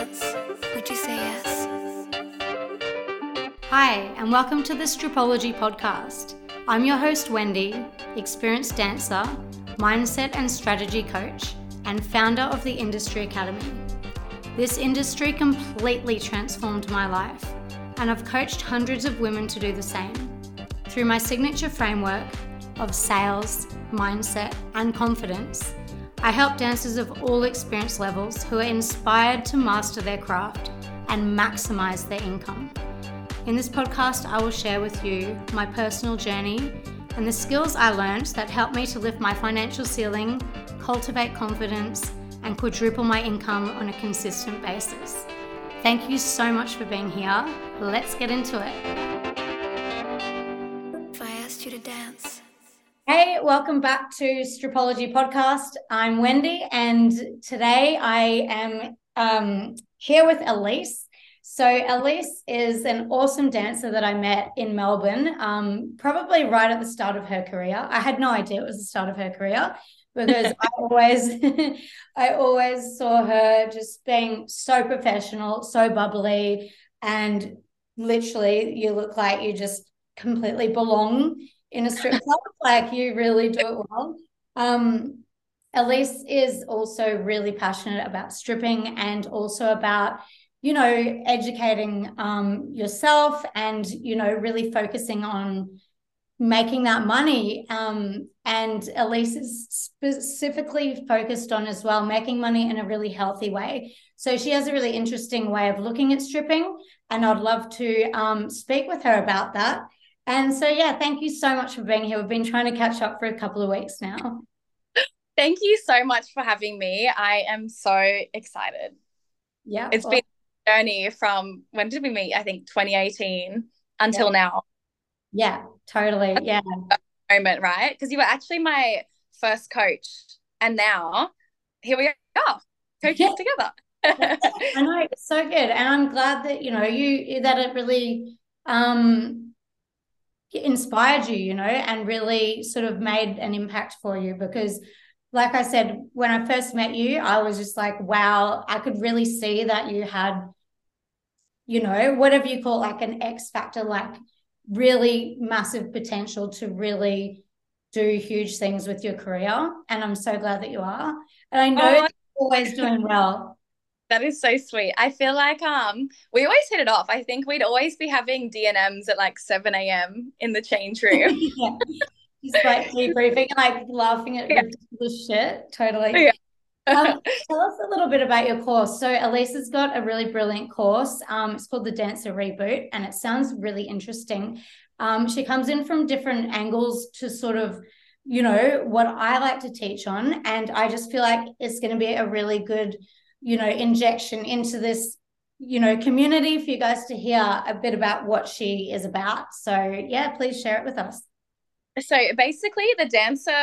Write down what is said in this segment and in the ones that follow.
chance? Would you say yes? Hi, and welcome to the Stripology podcast. I'm your host, Wendy, experienced dancer, mindset and strategy coach, and founder of the Industry Academy. This industry completely transformed my life, and I've coached hundreds of women to do the same. Through my signature framework of sales, mindset, and confidence, I help dancers of all experience levels who are inspired to master their craft and maximize their income. In this podcast, I will share with you my personal journey and the skills I learned that helped me to lift my financial ceiling, cultivate confidence, and quadruple my income on a consistent basis. Thank you so much for being here. Let's get into it. If I asked you to dance. Hey, welcome back to Stripology Podcast. I'm Wendy, and today I am here with Elise. So Elise is an awesome dancer that I met in Melbourne, probably right at the start of her career. I had no idea it was the start of her career because I always saw her just being so professional, so bubbly, and literally you look like you just completely belong in a strip club. Like, you really do it well. Elise is also really passionate about stripping and also about, you know, educating yourself and, you know, really focusing on making that money. And Elise is specifically focused on as well making money in a really healthy way. So she has a really interesting way of looking at stripping, and I'd love to speak with her about that. And so, yeah, thank you so much for being here. We've been trying to catch up for a couple of weeks now. Thank you so much for having me. I am so excited. Yeah. It's been a journey from, when did we meet? I think 2018 until now. Yeah, totally. Yeah. Moment, right? Because you were actually my first coach, and now here we are, coaches together. I know, it's so good. And I'm glad that, you know, that it really inspired you, you know, and really sort of made an impact for you, because like I said, when I first met you, I was just like, wow, I could really see that you had, you know, whatever you call like an X factor, like really massive potential to really do huge things with your career. And I'm so glad that you are. And I know you're always doing well. That is so sweet. I feel like we always hit it off. I think we'd always be having DNMs at like 7 a.m. in the change room. Yeah. Just like debriefing and like laughing at ridiculous shit. Totally. Yeah. Tell us a little bit about your course. So Elise has got a really brilliant course. It's called The Dancer Reboot, and it sounds really interesting. She comes in from different angles to sort of, you know, what I like to teach on. And I just feel like it's going to be a really good, you know, injection into this, you know, community for you guys to hear a bit about what she is about. So yeah, please share it with us. So basically the Dancer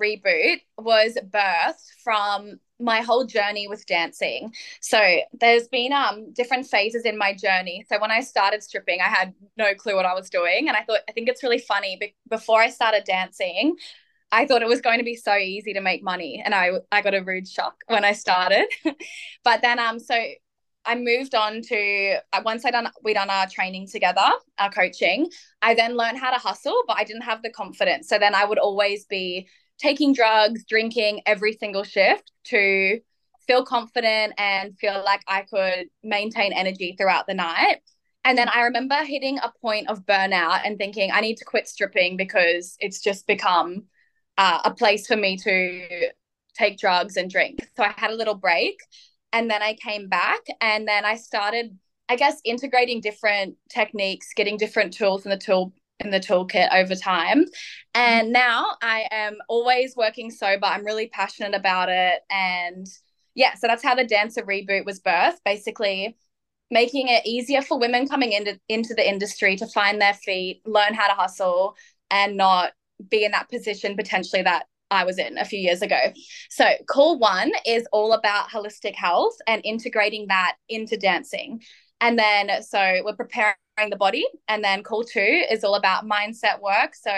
Reboot was birthed from my whole journey with dancing. So there's been different phases in my journey. So when I started stripping, I had no clue what I was doing. And I think it's really funny, before I started dancing, I thought it was going to be so easy to make money, and I got a rude shock when I started. But then so I moved on to, once we done our training together, our coaching, I then learned how to hustle, but I didn't have the confidence. So then I would always be taking drugs, drinking every single shift to feel confident and feel like I could maintain energy throughout the night. And then I remember hitting a point of burnout and thinking I need to quit stripping because it's just become a place for me to take drugs and drink. So I had a little break, and then I came back, and then I started, I guess, integrating different techniques, getting different tools in the toolkit over time. And now I am always working sober. I'm really passionate about it. And yeah, so that's how the Dancer Reboot was birthed, basically making it easier for women coming into the industry to find their feet, learn how to hustle, and not be in that position potentially that I was in a few years ago. So call one is all about holistic health and integrating that into dancing. And then so we're preparing the body. And then call two is all about mindset work. So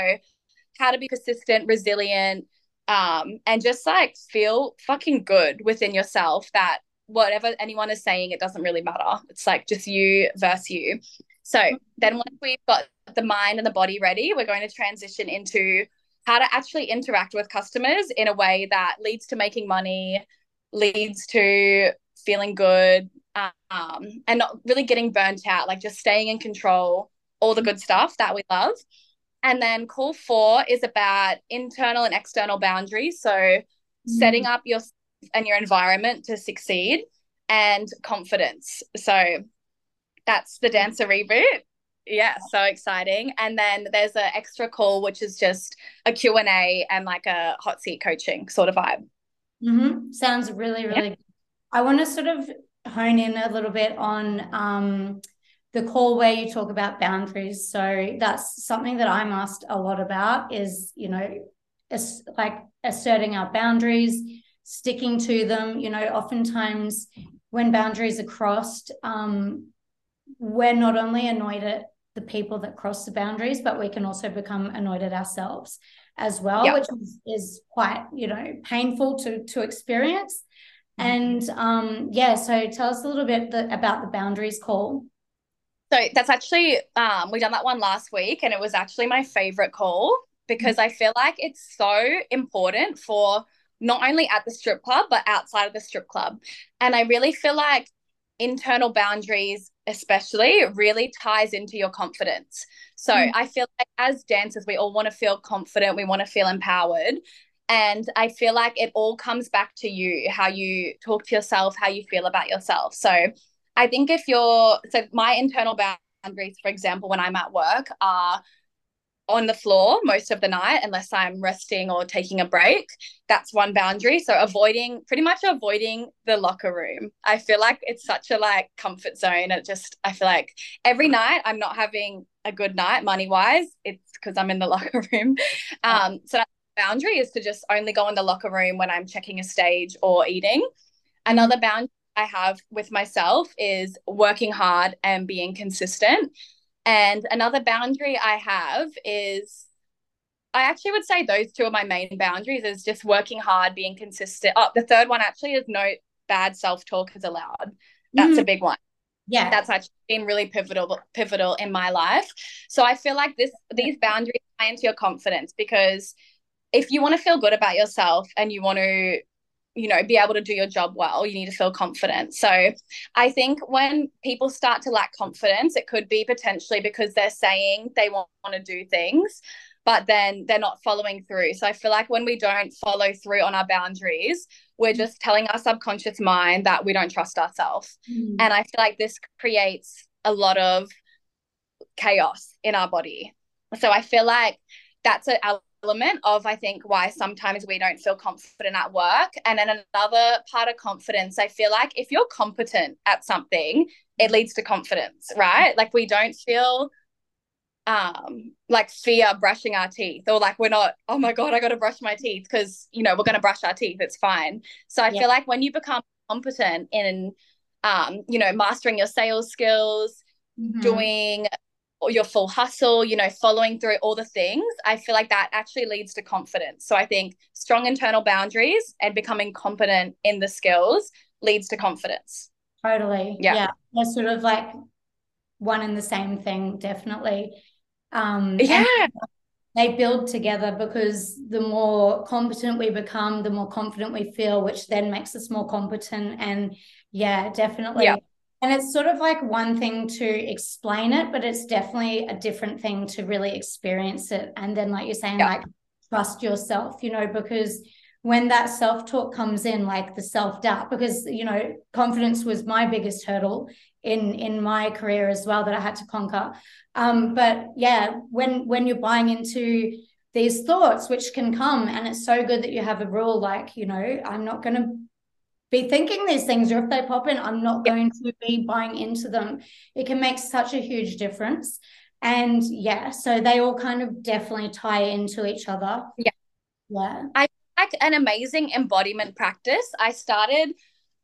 how to be persistent, resilient, and just like feel fucking good within yourself, that whatever anyone is saying, it doesn't really matter. It's like just you versus you. So then once we've got the mind and the body ready, we're going to transition into how to actually interact with customers in a way that leads to making money, leads to feeling good, and not really getting burnt out, like just staying in control, all the good stuff that we love. And then call 4 is about internal and external boundaries. So setting up yourself and your environment to succeed, and confidence. So that's the Dancer Reboot. Yeah, so exciting. And then there's an extra call, which is just a Q&A and like a hot seat coaching sort of vibe. Sounds really, really good. I want to sort of hone in a little bit on the call where you talk about boundaries. So that's something that I'm asked a lot about is, you know, like asserting our boundaries, sticking to them. You know, oftentimes when boundaries are crossed, we're not only annoyed at the people that cross the boundaries, but we can also become annoyed at ourselves as well, which is quite, you know, painful to experience. And so tell us a little bit about the boundaries call. So that's actually, we done that one last week, and it was actually my favorite call because I feel like it's so important for not only at the strip club, but outside of the strip club. And I really feel like internal boundaries especially really ties into your confidence. So I feel like as dancers, we all want to feel confident. We want to feel empowered. And I feel like it all comes back to you, how you talk to yourself, how you feel about yourself. So I think if you're, so my internal boundaries, for example, when I'm at work are on the floor most of the night, unless I'm resting or taking a break. That's one boundary. So pretty much avoiding the locker room. I feel like it's such a like comfort zone. I feel like every night I'm not having a good night money wise, it's because I'm in the locker room. So that boundary is to just only go in the locker room when I'm checking a stage or eating. Another boundary I have with myself is working hard and being consistent. And another boundary I have is, I actually would say those two are my main boundaries, is just working hard, being consistent. Oh, the third one actually is no bad self-talk is allowed. That's a big one. Yeah. That's actually been really pivotal in my life. So I feel like these boundaries tie into your confidence, because if you want to feel good about yourself and you want to, you know, be able to do your job well, you need to feel confident. So I think when people start to lack confidence, it could be potentially because they're saying they want to do things, but then they're not following through. So I feel like when we don't follow through on our boundaries, we're just telling our subconscious mind that we don't trust ourselves. And I feel like this creates a lot of chaos in our body. So I feel like that's an element of, I think, why sometimes we don't feel confident at work. And then another part of confidence, I feel like if you're competent at something, it leads to confidence, right? Like we don't feel like fear brushing our teeth, or like we're not, oh my God, I got to brush my teeth, because, you know, we're going to brush our teeth. It's fine. So I feel like when you become competent in, you know, mastering your sales skills, doing your full hustle, you know, following through all the things, I feel like that actually leads to confidence. So I think strong internal boundaries and becoming competent in the skills leads to confidence. Totally. Yeah. They're sort of like one and the same thing, definitely. They build together, because the more competent we become, the more confident we feel, which then makes us more competent. And yeah, definitely. Yeah. And it's sort of like one thing to explain it, but it's definitely a different thing to really experience it. And then, like you're saying, like trust yourself, you know, because when that self-talk comes in, like the self-doubt, because, you know, confidence was my biggest hurdle in my career as well that I had to conquer. But yeah, when you're buying into these thoughts, which can come, and it's so good that you have a rule, like, you know, I'm not going to be thinking these things, or if they pop in, I'm not going to be buying into them. It can make such a huge difference. And yeah, so they all kind of definitely tie into each other. Yeah. I like an amazing embodiment practice. I started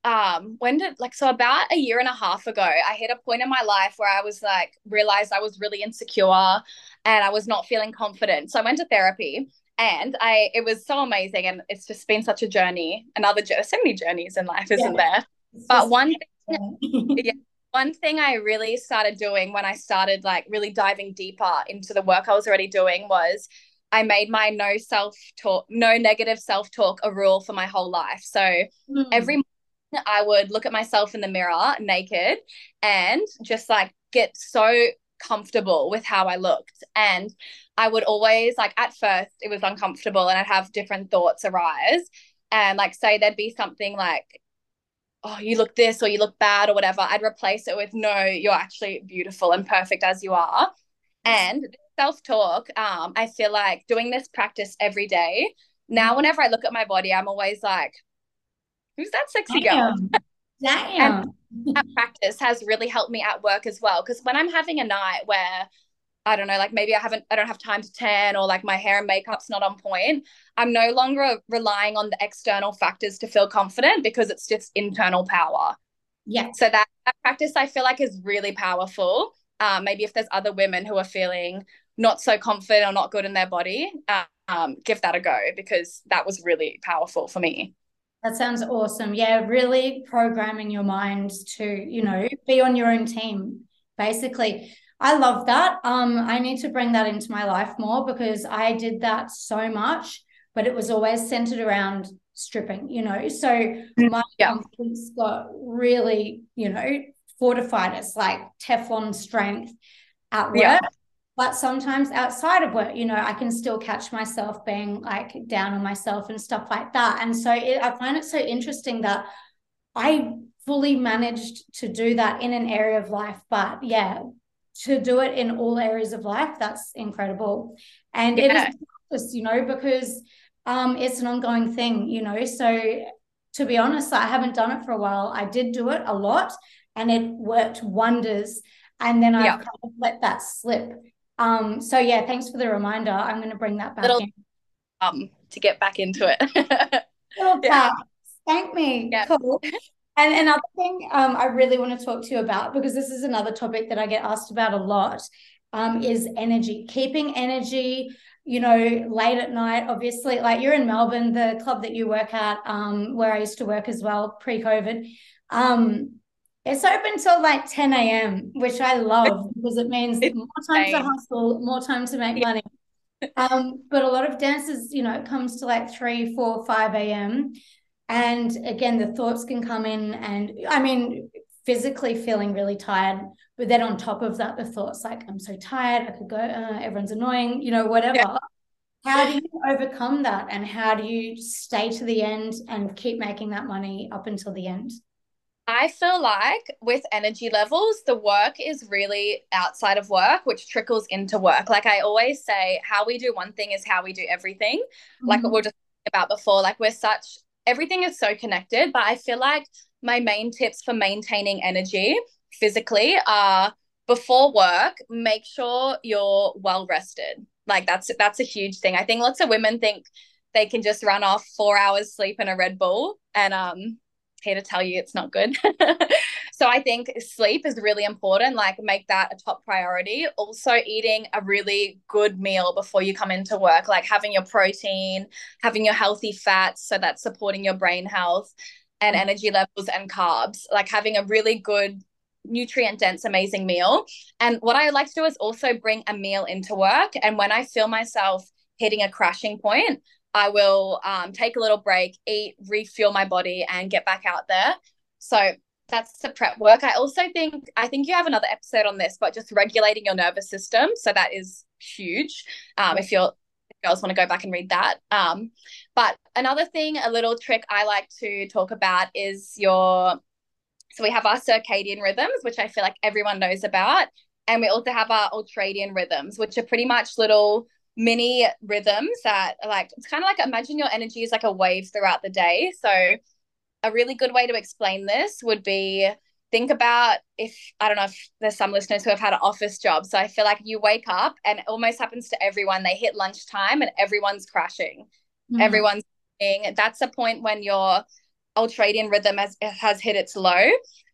about 1.5 years ago, I hit a point in my life where I was like, realized I was really insecure and I was not feeling confident. So I went to therapy. And it was so amazing, and it's just been such a journey, so many journeys in life, isn't there? But one thing I really started doing when I started like really diving deeper into the work I was already doing was I made my no negative self-talk a rule for my whole life. So every morning I would look at myself in the mirror naked and just like get so comfortable with how I looked. And I would always, like, at first it was uncomfortable and I'd have different thoughts arise, and like say there'd be something like, oh, you look this or you look bad or whatever, I'd replace it with, no, you're actually beautiful and perfect as you are. And self-talk, I feel like doing this practice every day now, whenever I look at my body, I'm always like, who's that sexy girl? Damn. And that practice has really helped me at work as well, because when I'm having a night where I don't know, like maybe I don't have time to tan, or like my hair and makeup's not on point, I'm no longer relying on the external factors to feel confident, because it's just internal power. Yeah. So that practice I feel like is really powerful. Maybe if there's other women who are feeling not so confident or not good in their body, give that a go, because that was really powerful for me. That sounds awesome. Yeah, really programming your mind to, you know, be on your own team, basically. I love that. I need to bring that into my life more, because I did that so much, but it was always centered around stripping, you know. So my confidence got really, you know, fortified. It's like Teflon strength at work. Yeah. But sometimes outside of work, you know, I can still catch myself being like down on myself and stuff like that. And so I find it so interesting that I fully managed to do that in an area of life. But yeah, to do it in all areas of life, that's incredible. And it is, you know, because it's an ongoing thing, you know. So to be honest, I haven't done it for a while. I did do it a lot and it worked wonders. And then I kind of let that slip. So yeah, thanks for the reminder. I'm going to bring that back in. To get back into it. Thank me. Yeah. Cool. And another thing I really want to talk to you about, because this is another topic that I get asked about a lot, is energy, keeping energy, you know, late at night. Obviously, like you're in Melbourne, the club that you work at, where I used to work as well pre-COVID, it's open till like 10 a.m., which I love, because it means more time to hustle, more time to make money. But a lot of dancers, you know, it comes to like 3, 4, 5 a.m. And again, the thoughts can come in, and I mean, physically feeling really tired. But then on top of that, the thoughts like, I'm so tired, I could go, everyone's annoying, you know, whatever. Yeah. How do you overcome that? And how do you stay to the end and keep making that money up until the end? I feel like with energy levels, the work is really outside of work, which trickles into work. Like I always say, how we do one thing is how we do everything. Mm-hmm. Like what we were just talking about before, like everything is so connected. But I feel like my main tips for maintaining energy physically are, before work, make sure you're well rested. Like that's a huge thing. I think lots of women think they can just run off 4 hours sleep and a Red Bull, and here to tell you it's not good. So I think sleep is really important. Like make that a top priority. Also eating a really good meal before you come into work, like having your protein, having your healthy fats, so that's supporting your brain health and energy levels, and carbs, like having a really good nutrient dense amazing meal. And what I like to do is also bring a meal into work, and when I feel myself hitting a crashing point, I will take a little break, eat, refuel my body, and get back out there. So that's the prep work. I also think, you have another episode on this, but just regulating your nervous system. So that is huge. If girls want to go back and read that. But another thing, a little trick I like to talk about is so we have our circadian rhythms, which I feel like everyone knows about. And we also have our ultradian rhythms, which are pretty much little mini rhythms that are like, it's kind of like, imagine your energy is like a wave throughout the day. So a really good way to explain this would be, think about if there's some listeners who have had an office job. So I feel like you wake up, and it almost happens to everyone, they hit lunchtime and everyone's crashing. Mm-hmm. Everyone's crashing. That's a point when your ultradian rhythm has hit its low.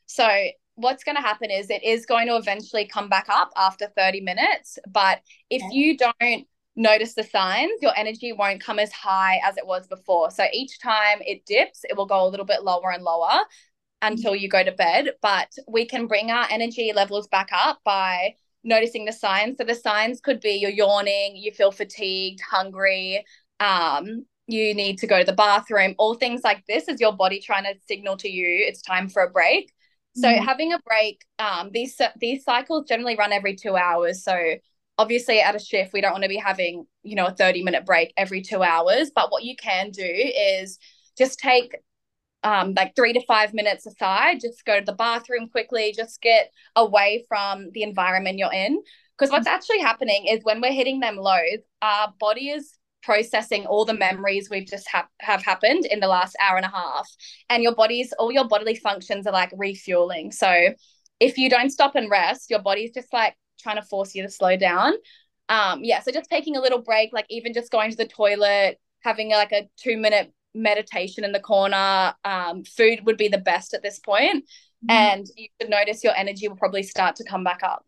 So what's going to happen is it is going to eventually come back up after 30 minutes. But if you don't notice the signs, your energy won't come as high as it was before. So each time it dips, it will go a little bit lower and lower. until you go to bed, but we can bring our energy levels back up by noticing the signs. So the signs could be you're yawning, you feel fatigued, hungry, you need to go to the bathroom, all things like this is your body trying to signal to you it's time for a break. So having a break, these cycles generally run every 2 hours. So obviously at a shift, we don't want to be having, you know, a 30-minute break every 2 hours. But what you can do is just take like 3 to 5 minutes aside, just go to the bathroom quickly, just get away from the environment you're in. Because what's actually happening is when we're hitting them lows, our body is processing all the memories we've just have happened in the last hour and a half, and all your bodily functions are like refueling. So if you don't stop and rest, your body's just like trying to force you to slow down. So just taking a little break, like even just going to the toilet, having like a 2-minute meditation in the corner. Food would be the best at this point, and you should notice your energy will probably start to come back up.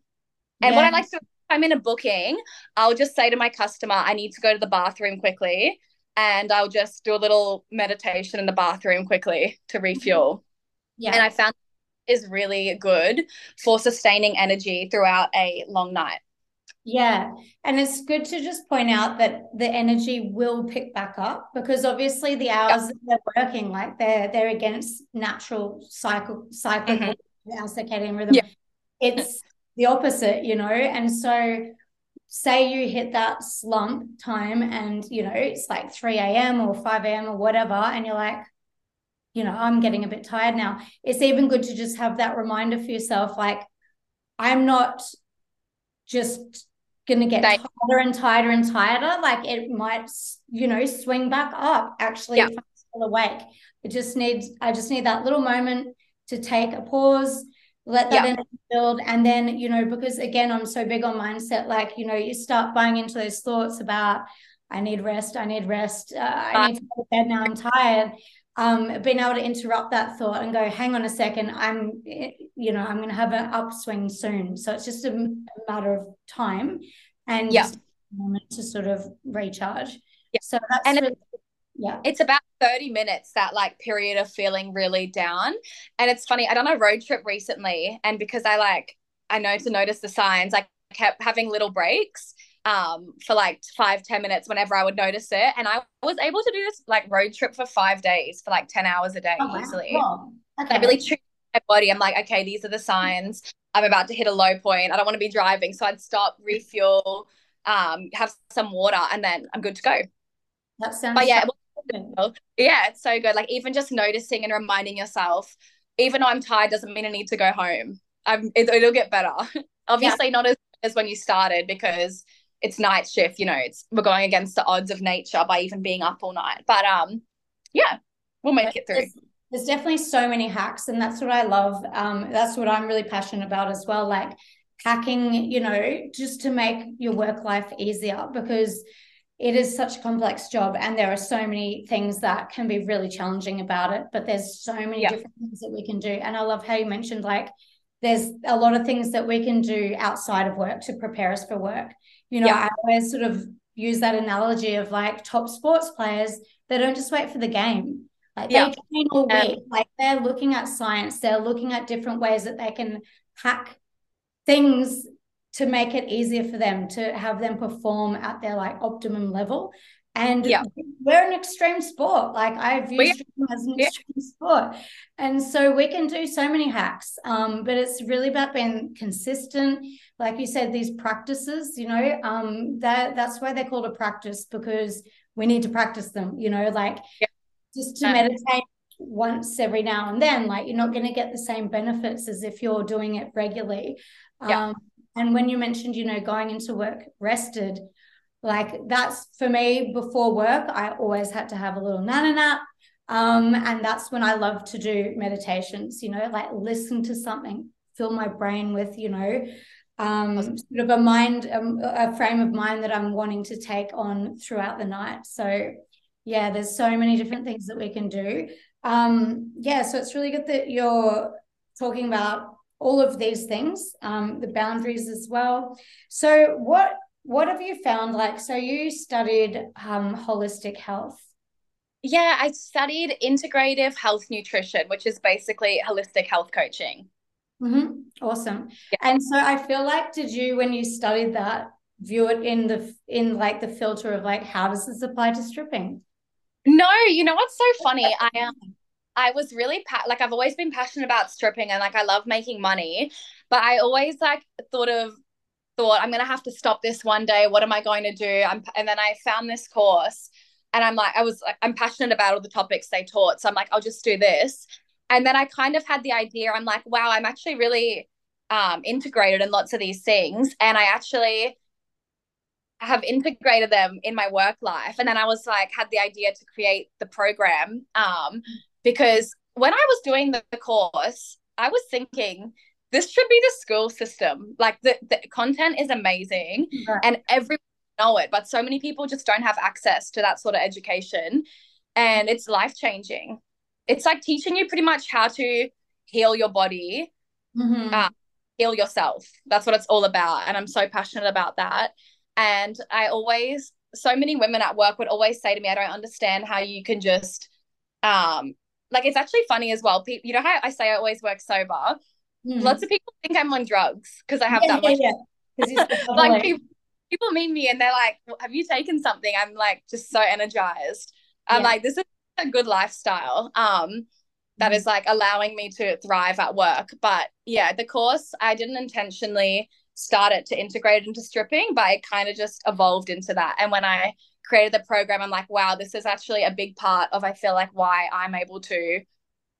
And what I like to, I'm in a booking, I'll just say to my customer, I need to go to the bathroom quickly, and I'll just do a little meditation in the bathroom quickly to refuel. And I found is really good for sustaining energy throughout a long night. Yeah, and it's good to just point out that the energy will pick back up, because obviously the hours that they're working, like they're against natural cyclical circadian rhythm. It's the opposite, you know. And so say you hit that slump time and, you know, it's like 3 a.m. or 5 a.m. or whatever, and you're like, you know, I'm getting a bit tired now. It's even good to just have that reminder for yourself, like, I'm not just going to get tighter and tighter and tighter. Like, it might, you know, swing back up actually if I'm still awake. I just need that little moment to take a pause, let that energy build. And then, you know, because again, I'm so big on mindset, like, you know, you start buying into those thoughts about, I need rest. I need to go to bed now, I'm tired. Being able to interrupt that thought and go, hang on a second, I'm going to have an upswing soon. So it's just a matter of time and just a moment to sort of recharge. So that's it's about 30 minutes, that like period of feeling really down. And it's funny, I done a road trip recently, and because I know to notice the signs, I kept having little breaks for like 5-10 minutes whenever I would notice it. And I was able to do this like road trip for 5 days for like 10 hours a day easily. Wow. Okay. I really treated my body. I'm like, okay, these are the signs. I'm about to hit a low point. I don't want to be driving. So I'd stop, refuel, have some water, and then I'm good to go. That sounds it's so good. Like even just noticing and reminding yourself, even though I'm tired doesn't mean I need to go home. It'll get better. Obviously not as when you started, because it's night shift, you know, we're going against the odds of nature by even being up all night. But we'll make it through. There's definitely so many hacks, and that's what I love. That's what I'm really passionate about as well. Like hacking, you know, just to make your work life easier, because it is such a complex job and there are so many things that can be really challenging about it, but there's so many different things that we can do. And I love how you mentioned, like, there's a lot of things that we can do outside of work to prepare us for work. You know, I always sort of use that analogy of like top sports players, they don't just wait for the game. Like they train all week. Like they're looking at science. They're looking at different ways that they can hack things to make it easier for them to have them perform at their like optimum level. And we're an extreme sport. Like I view it as an extreme sport. And so we can do so many hacks, but it's really about being consistent. Like you said, these practices, you know, that's why they're called a practice, because we need to practice them, you know, like just to meditate once every now and then, like you're not going to get the same benefits as if you're doing it regularly. And when you mentioned, you know, going into work rested, like that's for me. Before work, I always had to have a little nana nap, and that's when I love to do meditations. You know, like listen to something, fill my brain with, you know, sort of a frame of mind that I'm wanting to take on throughout the night. So, yeah, there's so many different things that we can do. So it's really good that you're talking about all of these things, the boundaries as well. So what have you found? Like, so you studied holistic health. Yeah, I studied integrative health nutrition, which is basically holistic health coaching. Mm-hmm. Awesome. Yeah. And so I feel like, did you, when you studied that, view it in the the filter of like, how does this apply to stripping? No, you know what's so funny? I was really I've always been passionate about stripping and like I love making money, but I always like thought I'm gonna have to stop this one day. What am I going to do? And then I found this course, and I'm passionate about all the topics they taught, so I'm like, I'll just do this. And then I kind of had the idea, I'm like, wow, I'm actually really integrated in lots of these things. And I actually have integrated them in my work life. And then I was like, had the idea to create the program because when I was doing the course, I was thinking this should be the school system. Like the content is amazing, right? And everyone know it, but so many people just don't have access to that sort of education, and it's life-changing. It's like teaching you pretty much how to heal your body, mm-hmm. Heal yourself. That's what it's all about. And I'm so passionate about that. And so many women at work would always say to me, I don't understand how you can just, it's actually funny as well. You know how I say I always work sober? Mm-hmm. Lots of people think I'm on drugs because I have that much. Yeah. Like people meet me and they're like, well, have you taken something? I'm like, just so energized. I'm like, this is a good lifestyle that is like allowing me to thrive at work. But yeah, the course, I didn't intentionally start it to integrate into stripping, but it kind of just evolved into that. And when I created the program, I'm like, wow, this is actually a big part of, I feel like, why I'm able to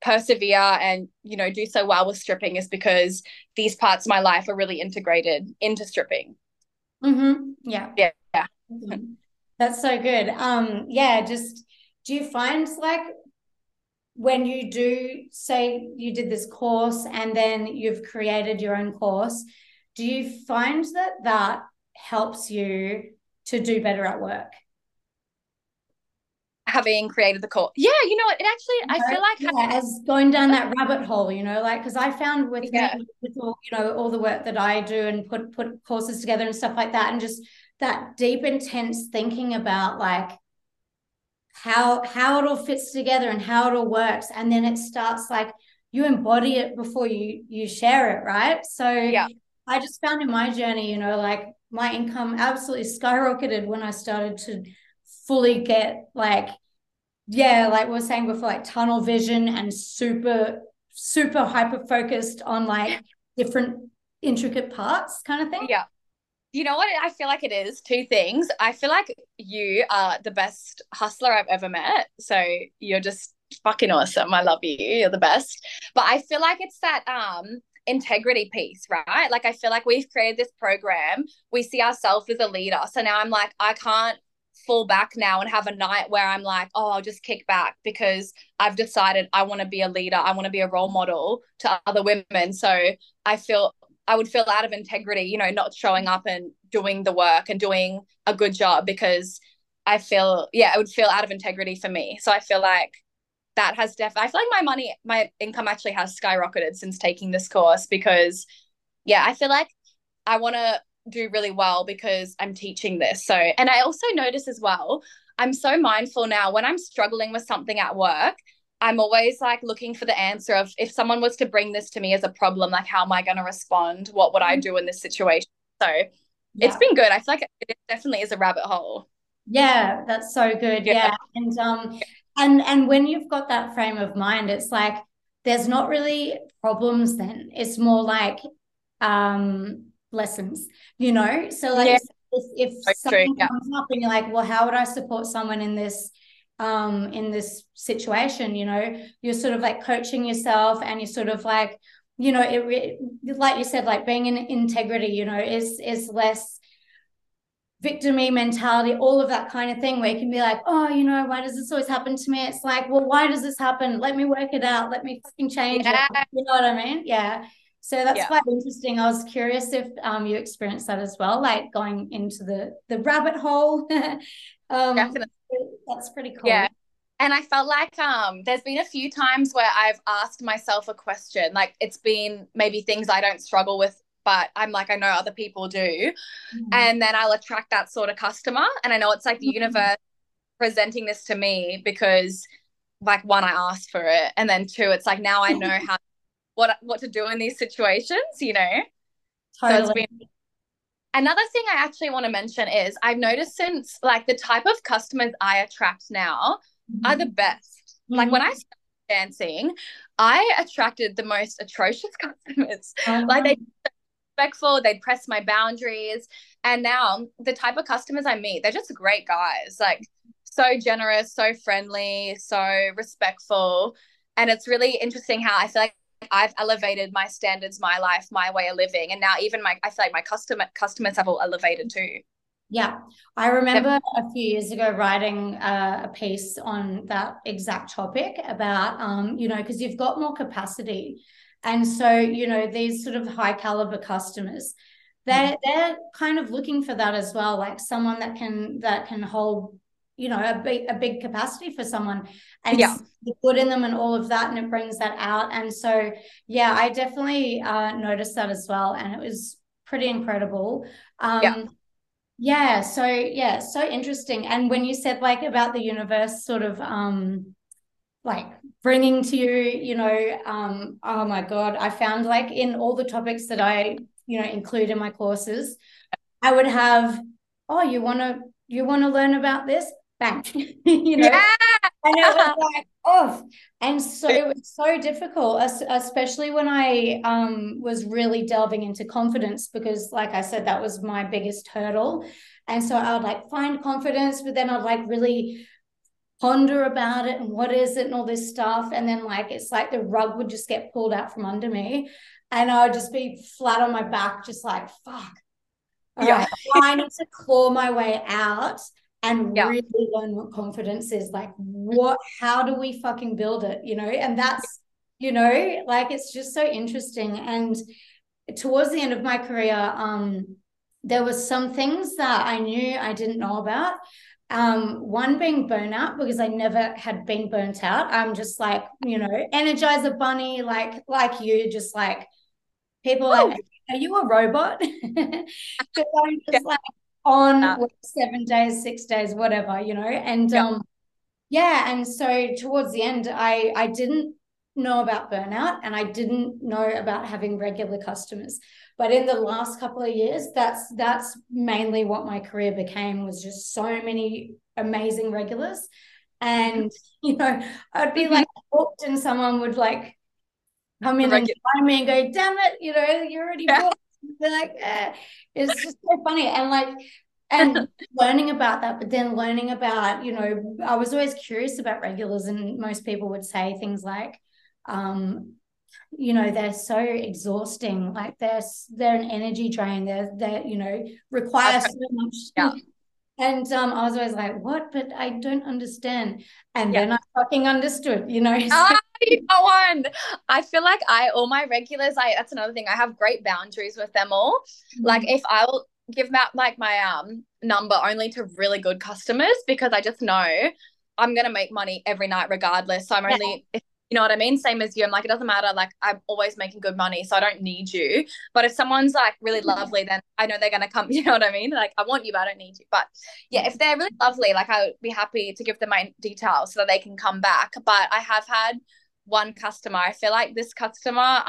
persevere and, you know, do so well with stripping is because these parts of my life are really integrated into stripping. Mm-hmm. Yeah. Yeah. Yeah. Mm-hmm. That's so good. Do you find like when you do, say you did this course and then you've created your own course, do you find that that helps you to do better at work? Having created the course. Yeah, you know what? It actually, I feel like... as going down that rabbit hole, you know, like, because I found me, with all, you know, all the work that I do and put courses together and stuff like that, and just that deep, intense thinking about like how it all fits together and how it all works. And then it starts like you embody it before you share it, right? So yeah. I just found in my journey, you know, like my income absolutely skyrocketed when I started to fully get like we were saying before, like tunnel vision and super, super hyper focused on like different intricate parts kind of thing. Yeah. You know what? I feel like it is two things. I feel like you are the best hustler I've ever met. So you're just fucking awesome. I love you. You're the best. But I feel like it's that integrity piece, right? Like I feel like we've created this program. We see ourselves as a leader. So now I'm like, I can't fall back now and have a night where I'm like, oh, I'll just kick back because I've decided I want to be a leader. I want to be a role model to other women. So I would feel out of integrity, you know, not showing up and doing the work and doing a good job because I would feel out of integrity for me. So I feel like that has I feel like my income actually has skyrocketed since taking this course because, yeah, I feel like I want to do really well because I'm teaching this. So, and I also notice as well, I'm so mindful now when I'm struggling with something at work, I'm always like looking for the answer of if someone was to bring this to me as a problem, like how am I going to respond? What would I do in this situation? So it's been good. I feel like it definitely is a rabbit hole. Yeah, that's so good. Yeah. And when you've got that frame of mind, it's like there's not really problems then. It's more like lessons, you know? So like if something comes up and you're like, well, how would I support someone in this situation, you know, you're sort of like coaching yourself and you're sort of like, you know, like you said, like being in integrity, you know, is less victim-y mentality, all of that kind of thing where you can be like, oh, you know, why does this always happen to me? It's like, well, why does this happen? Let me work it out. Let me fucking change it. You know what I mean? Yeah. So that's quite interesting. I was curious if you experienced that as well, like going into the rabbit hole. Definitely. That's pretty cool. Yeah. And I felt like there's been a few times where I've asked myself a question, like it's been maybe things I don't struggle with, but I'm like, I know other people do. Mm-hmm. And then I'll attract that sort of customer. And I know it's like the universe presenting this to me because, like, one, I asked for it, and then two, it's like now I know how what to do in these situations, you know. Totally. So it's been... Another thing I actually want to mention is I've noticed since, like, the type of customers I attract now are the best. Mm-hmm. Like, when I started dancing, I attracted the most atrocious customers. Like, they were respectful, they'd press my boundaries, and now the type of customers I meet, they're just great guys, like, so generous, so friendly, so respectful. And it's really interesting how I feel like I've elevated my standards, my life, my way of living, and now even I feel like my customers have all elevated too. Yeah, I remember a few years ago writing a piece on that exact topic about you know, because you've got more capacity, and so, you know, these sort of high caliber customers, they're kind of looking for that as well, like someone that can hold, you know, a big capacity for someone, and the good in them and all of that, and it brings that out. And so, yeah, I definitely noticed that as well, and it was pretty incredible. So interesting. And when you said, like, about the universe sort of like bringing to you, you know, oh my God, I found, like, in all the topics that I, you know, include in my courses, I would have, oh, you want to learn about this? Bang. You know, and it was like, oh, and so it was so difficult, especially when I was really delving into confidence, because, like I said, that was my biggest hurdle. And so I would, like, find confidence, but then I'd, like, really ponder about it and what is it and all this stuff, and then, like, it's like the rug would just get pulled out from under me, and I would just be flat on my back, just like, fuck. Right. I need to claw my way out and really learn what confidence is, like, how do we fucking build it, you know? And that's, you know, like, it's just so interesting. And towards the end of my career, there were some things that I knew I didn't know about. One being burnout, because I never had been burnt out. I'm just like, you know, Energizer Bunny, like you, just like people like, are you a robot? Because I'm just like on 7 days, 6 days, whatever, you know. And and so towards the end, I didn't know about burnout, and I didn't know about having regular customers. But in the last couple of years, that's mainly what my career became, was just so many amazing regulars. And, you know, I'd be like booked, and someone would, like, come in and find me and go, damn it, you know, you're already booked. They're like, it's just so funny. And, like, and learning about that, but then learning about, you know, I was always curious about regulars, and most people would say things like, you know, they're so exhausting, like they're an energy drain, they're you know, require so much. And I was always like, what? But I don't understand. And then I fucking understood, you know. You got one. I feel like all my regulars, that's another thing. I have great boundaries with them all. Mm-hmm. Like, if I will give out, like, my number only to really good customers, because I just know I'm going to make money every night regardless. So I'm only, you know what I mean? Same as you. I'm like, it doesn't matter. Like, I'm always making good money, so I don't need you. But if someone's, like, really lovely, then I know they're going to come. You know what I mean? Like, I want you, but I don't need you. But yeah, if they're really lovely, like, I would be happy to give them my details so that they can come back. But I have had one customer. I feel like this customer,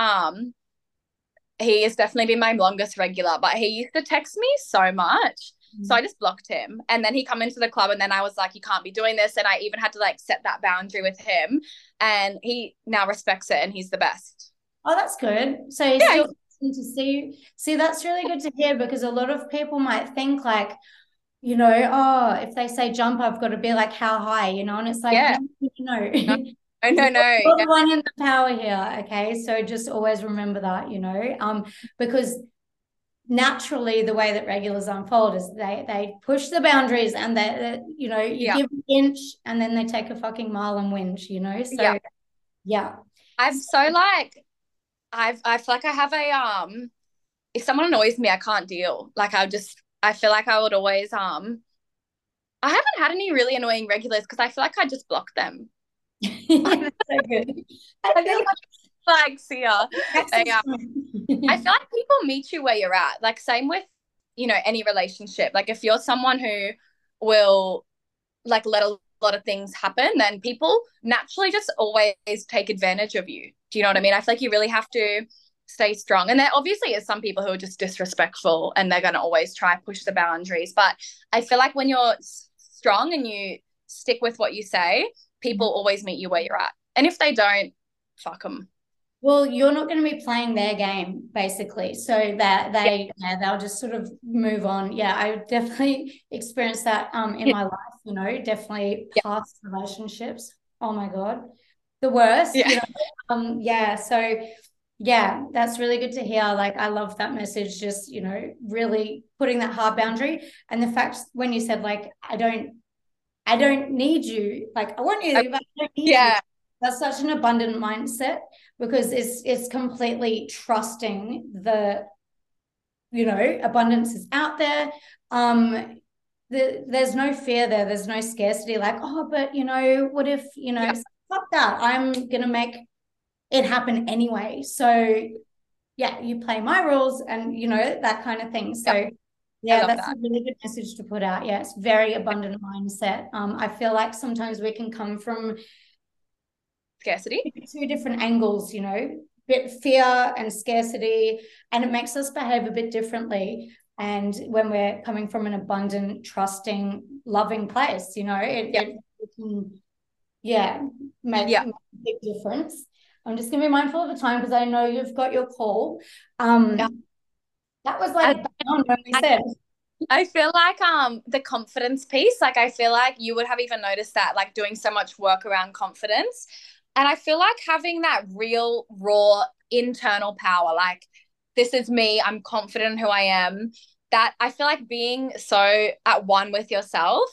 he has definitely been my longest regular, but he used to text me so much. So I just blocked him, and then he come into the club, and then I was like, you can't be doing this. And I even had to, like, set that boundary with him, and he now respects it, and he's the best. Oh, that's good. So he's still to see, that's really good to hear, because a lot of people might think, like, you know, oh, if they say jump, I've got to be like, how high, you know? And it's like, no. You're the one in the power here. Okay. So just always remember that, you know, because naturally the way that regulars unfold is they push the boundaries, and they, you know, you give an inch, and then they take a fucking mile and whinge, you know. So I feel like I have a if someone annoys me, I can't deal. Like, I feel like I would always I haven't had any really annoying regulars, because I feel like I just block them. That's so good. I feel like, see ya. I feel like people meet you where you're at. Like, same with, you know, any relationship. Like, if you're someone who will like let a lot of things happen, then people naturally just always take advantage of you. Do you know what I mean? I feel like you really have to stay strong. And there obviously is some people who are just disrespectful and they're going to always try to push the boundaries. But I feel like when you're strong and you stick with what you say, people always meet you where you're at. And if they don't, fuck them. Well, you're not going to be playing their game, basically. So that they'll just sort of move on. Yeah, I definitely experienced that in my life, you know, definitely past relationships. Oh, my God. The worst. Yeah. You know? So, yeah, that's really good to hear. Like, I love that message, just, you know, really putting that hard boundary. And the fact when you said, like, I don't need you. Like, I want you, but I don't need you. That's such an abundant mindset, because it's completely trusting the, you know, abundance is out there. There's no fear there. There's no scarcity. Like, oh, but, you know, what if, you know, fuck that. I'm going to make it happen anyway. So, yeah, you play my rules and, you know, that kind of thing. So, yeah, that's a really good message to put out. Yeah, it's very abundant mindset. I feel like sometimes we can come from scarcity, two different angles, you know, bit fear and scarcity, and it makes us behave a bit differently. And when we're coming from an abundant, trusting, loving place, you know, it can make a big difference. I'm just gonna be mindful of the time because I know you've got your call. That was like when we said I feel like the confidence piece, like I feel like you would have even noticed that, like doing so much work around confidence. And I feel like having that real, raw, internal power, like this is me, I'm confident in who I am, that I feel like being so at one with yourself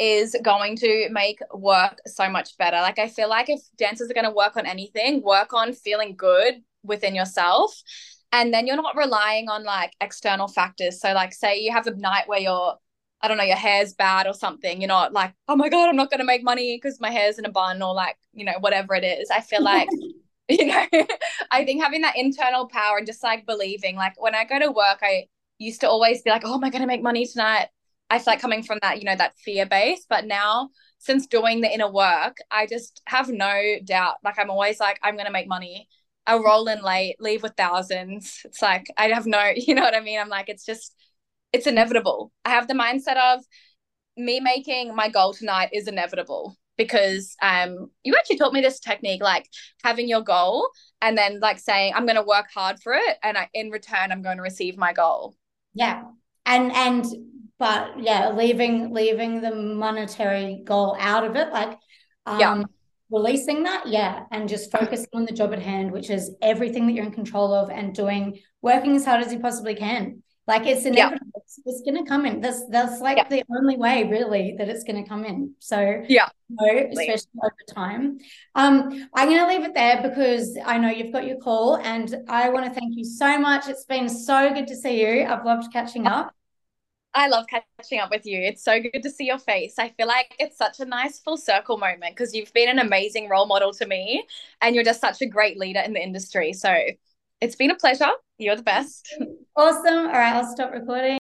is going to make work so much better. Like I feel like if dancers are going to work on anything, work on feeling good within yourself. And then you're not relying on like external factors. So like say you have a night where you're, I don't know, your hair's bad or something. You're not like, oh my God, I'm not going to make money because my hair's in a bun or like, you know, whatever it is. I feel like, you know, I think having that internal power and just like believing, like when I go to work, I used to always be like, oh, am I going to make money tonight? I feel like coming from that, you know, that fear base. But now since doing the inner work, I just have no doubt. Like I'm always like, I'm going to make money. I'll roll in late, leave with thousands. It's like, I have no, you know what I mean? I'm like, it's just, it's inevitable. I have the mindset of me making my goal tonight is inevitable, because you actually taught me this technique, like having your goal and then like saying, I'm going to work hard for it. And in return, I'm going to receive my goal. Yeah. But leaving the monetary goal out of it. Like, releasing that and just focusing on the job at hand, which is everything that you're in control of, and working as hard as you possibly can. Like it's inevitable. It's gonna come in. That's like the only way really that it's gonna come in. So especially over time. I'm gonna leave it there because I know you've got your call, and I want to thank you so much. It's been so good to see you. I've loved catching up. I love catching up with you. It's so good to see your face. I feel like it's such a nice full circle moment because you've been an amazing role model to me and you're just such a great leader in the industry. So it's been a pleasure. You're the best. Awesome. All right, I'll stop recording.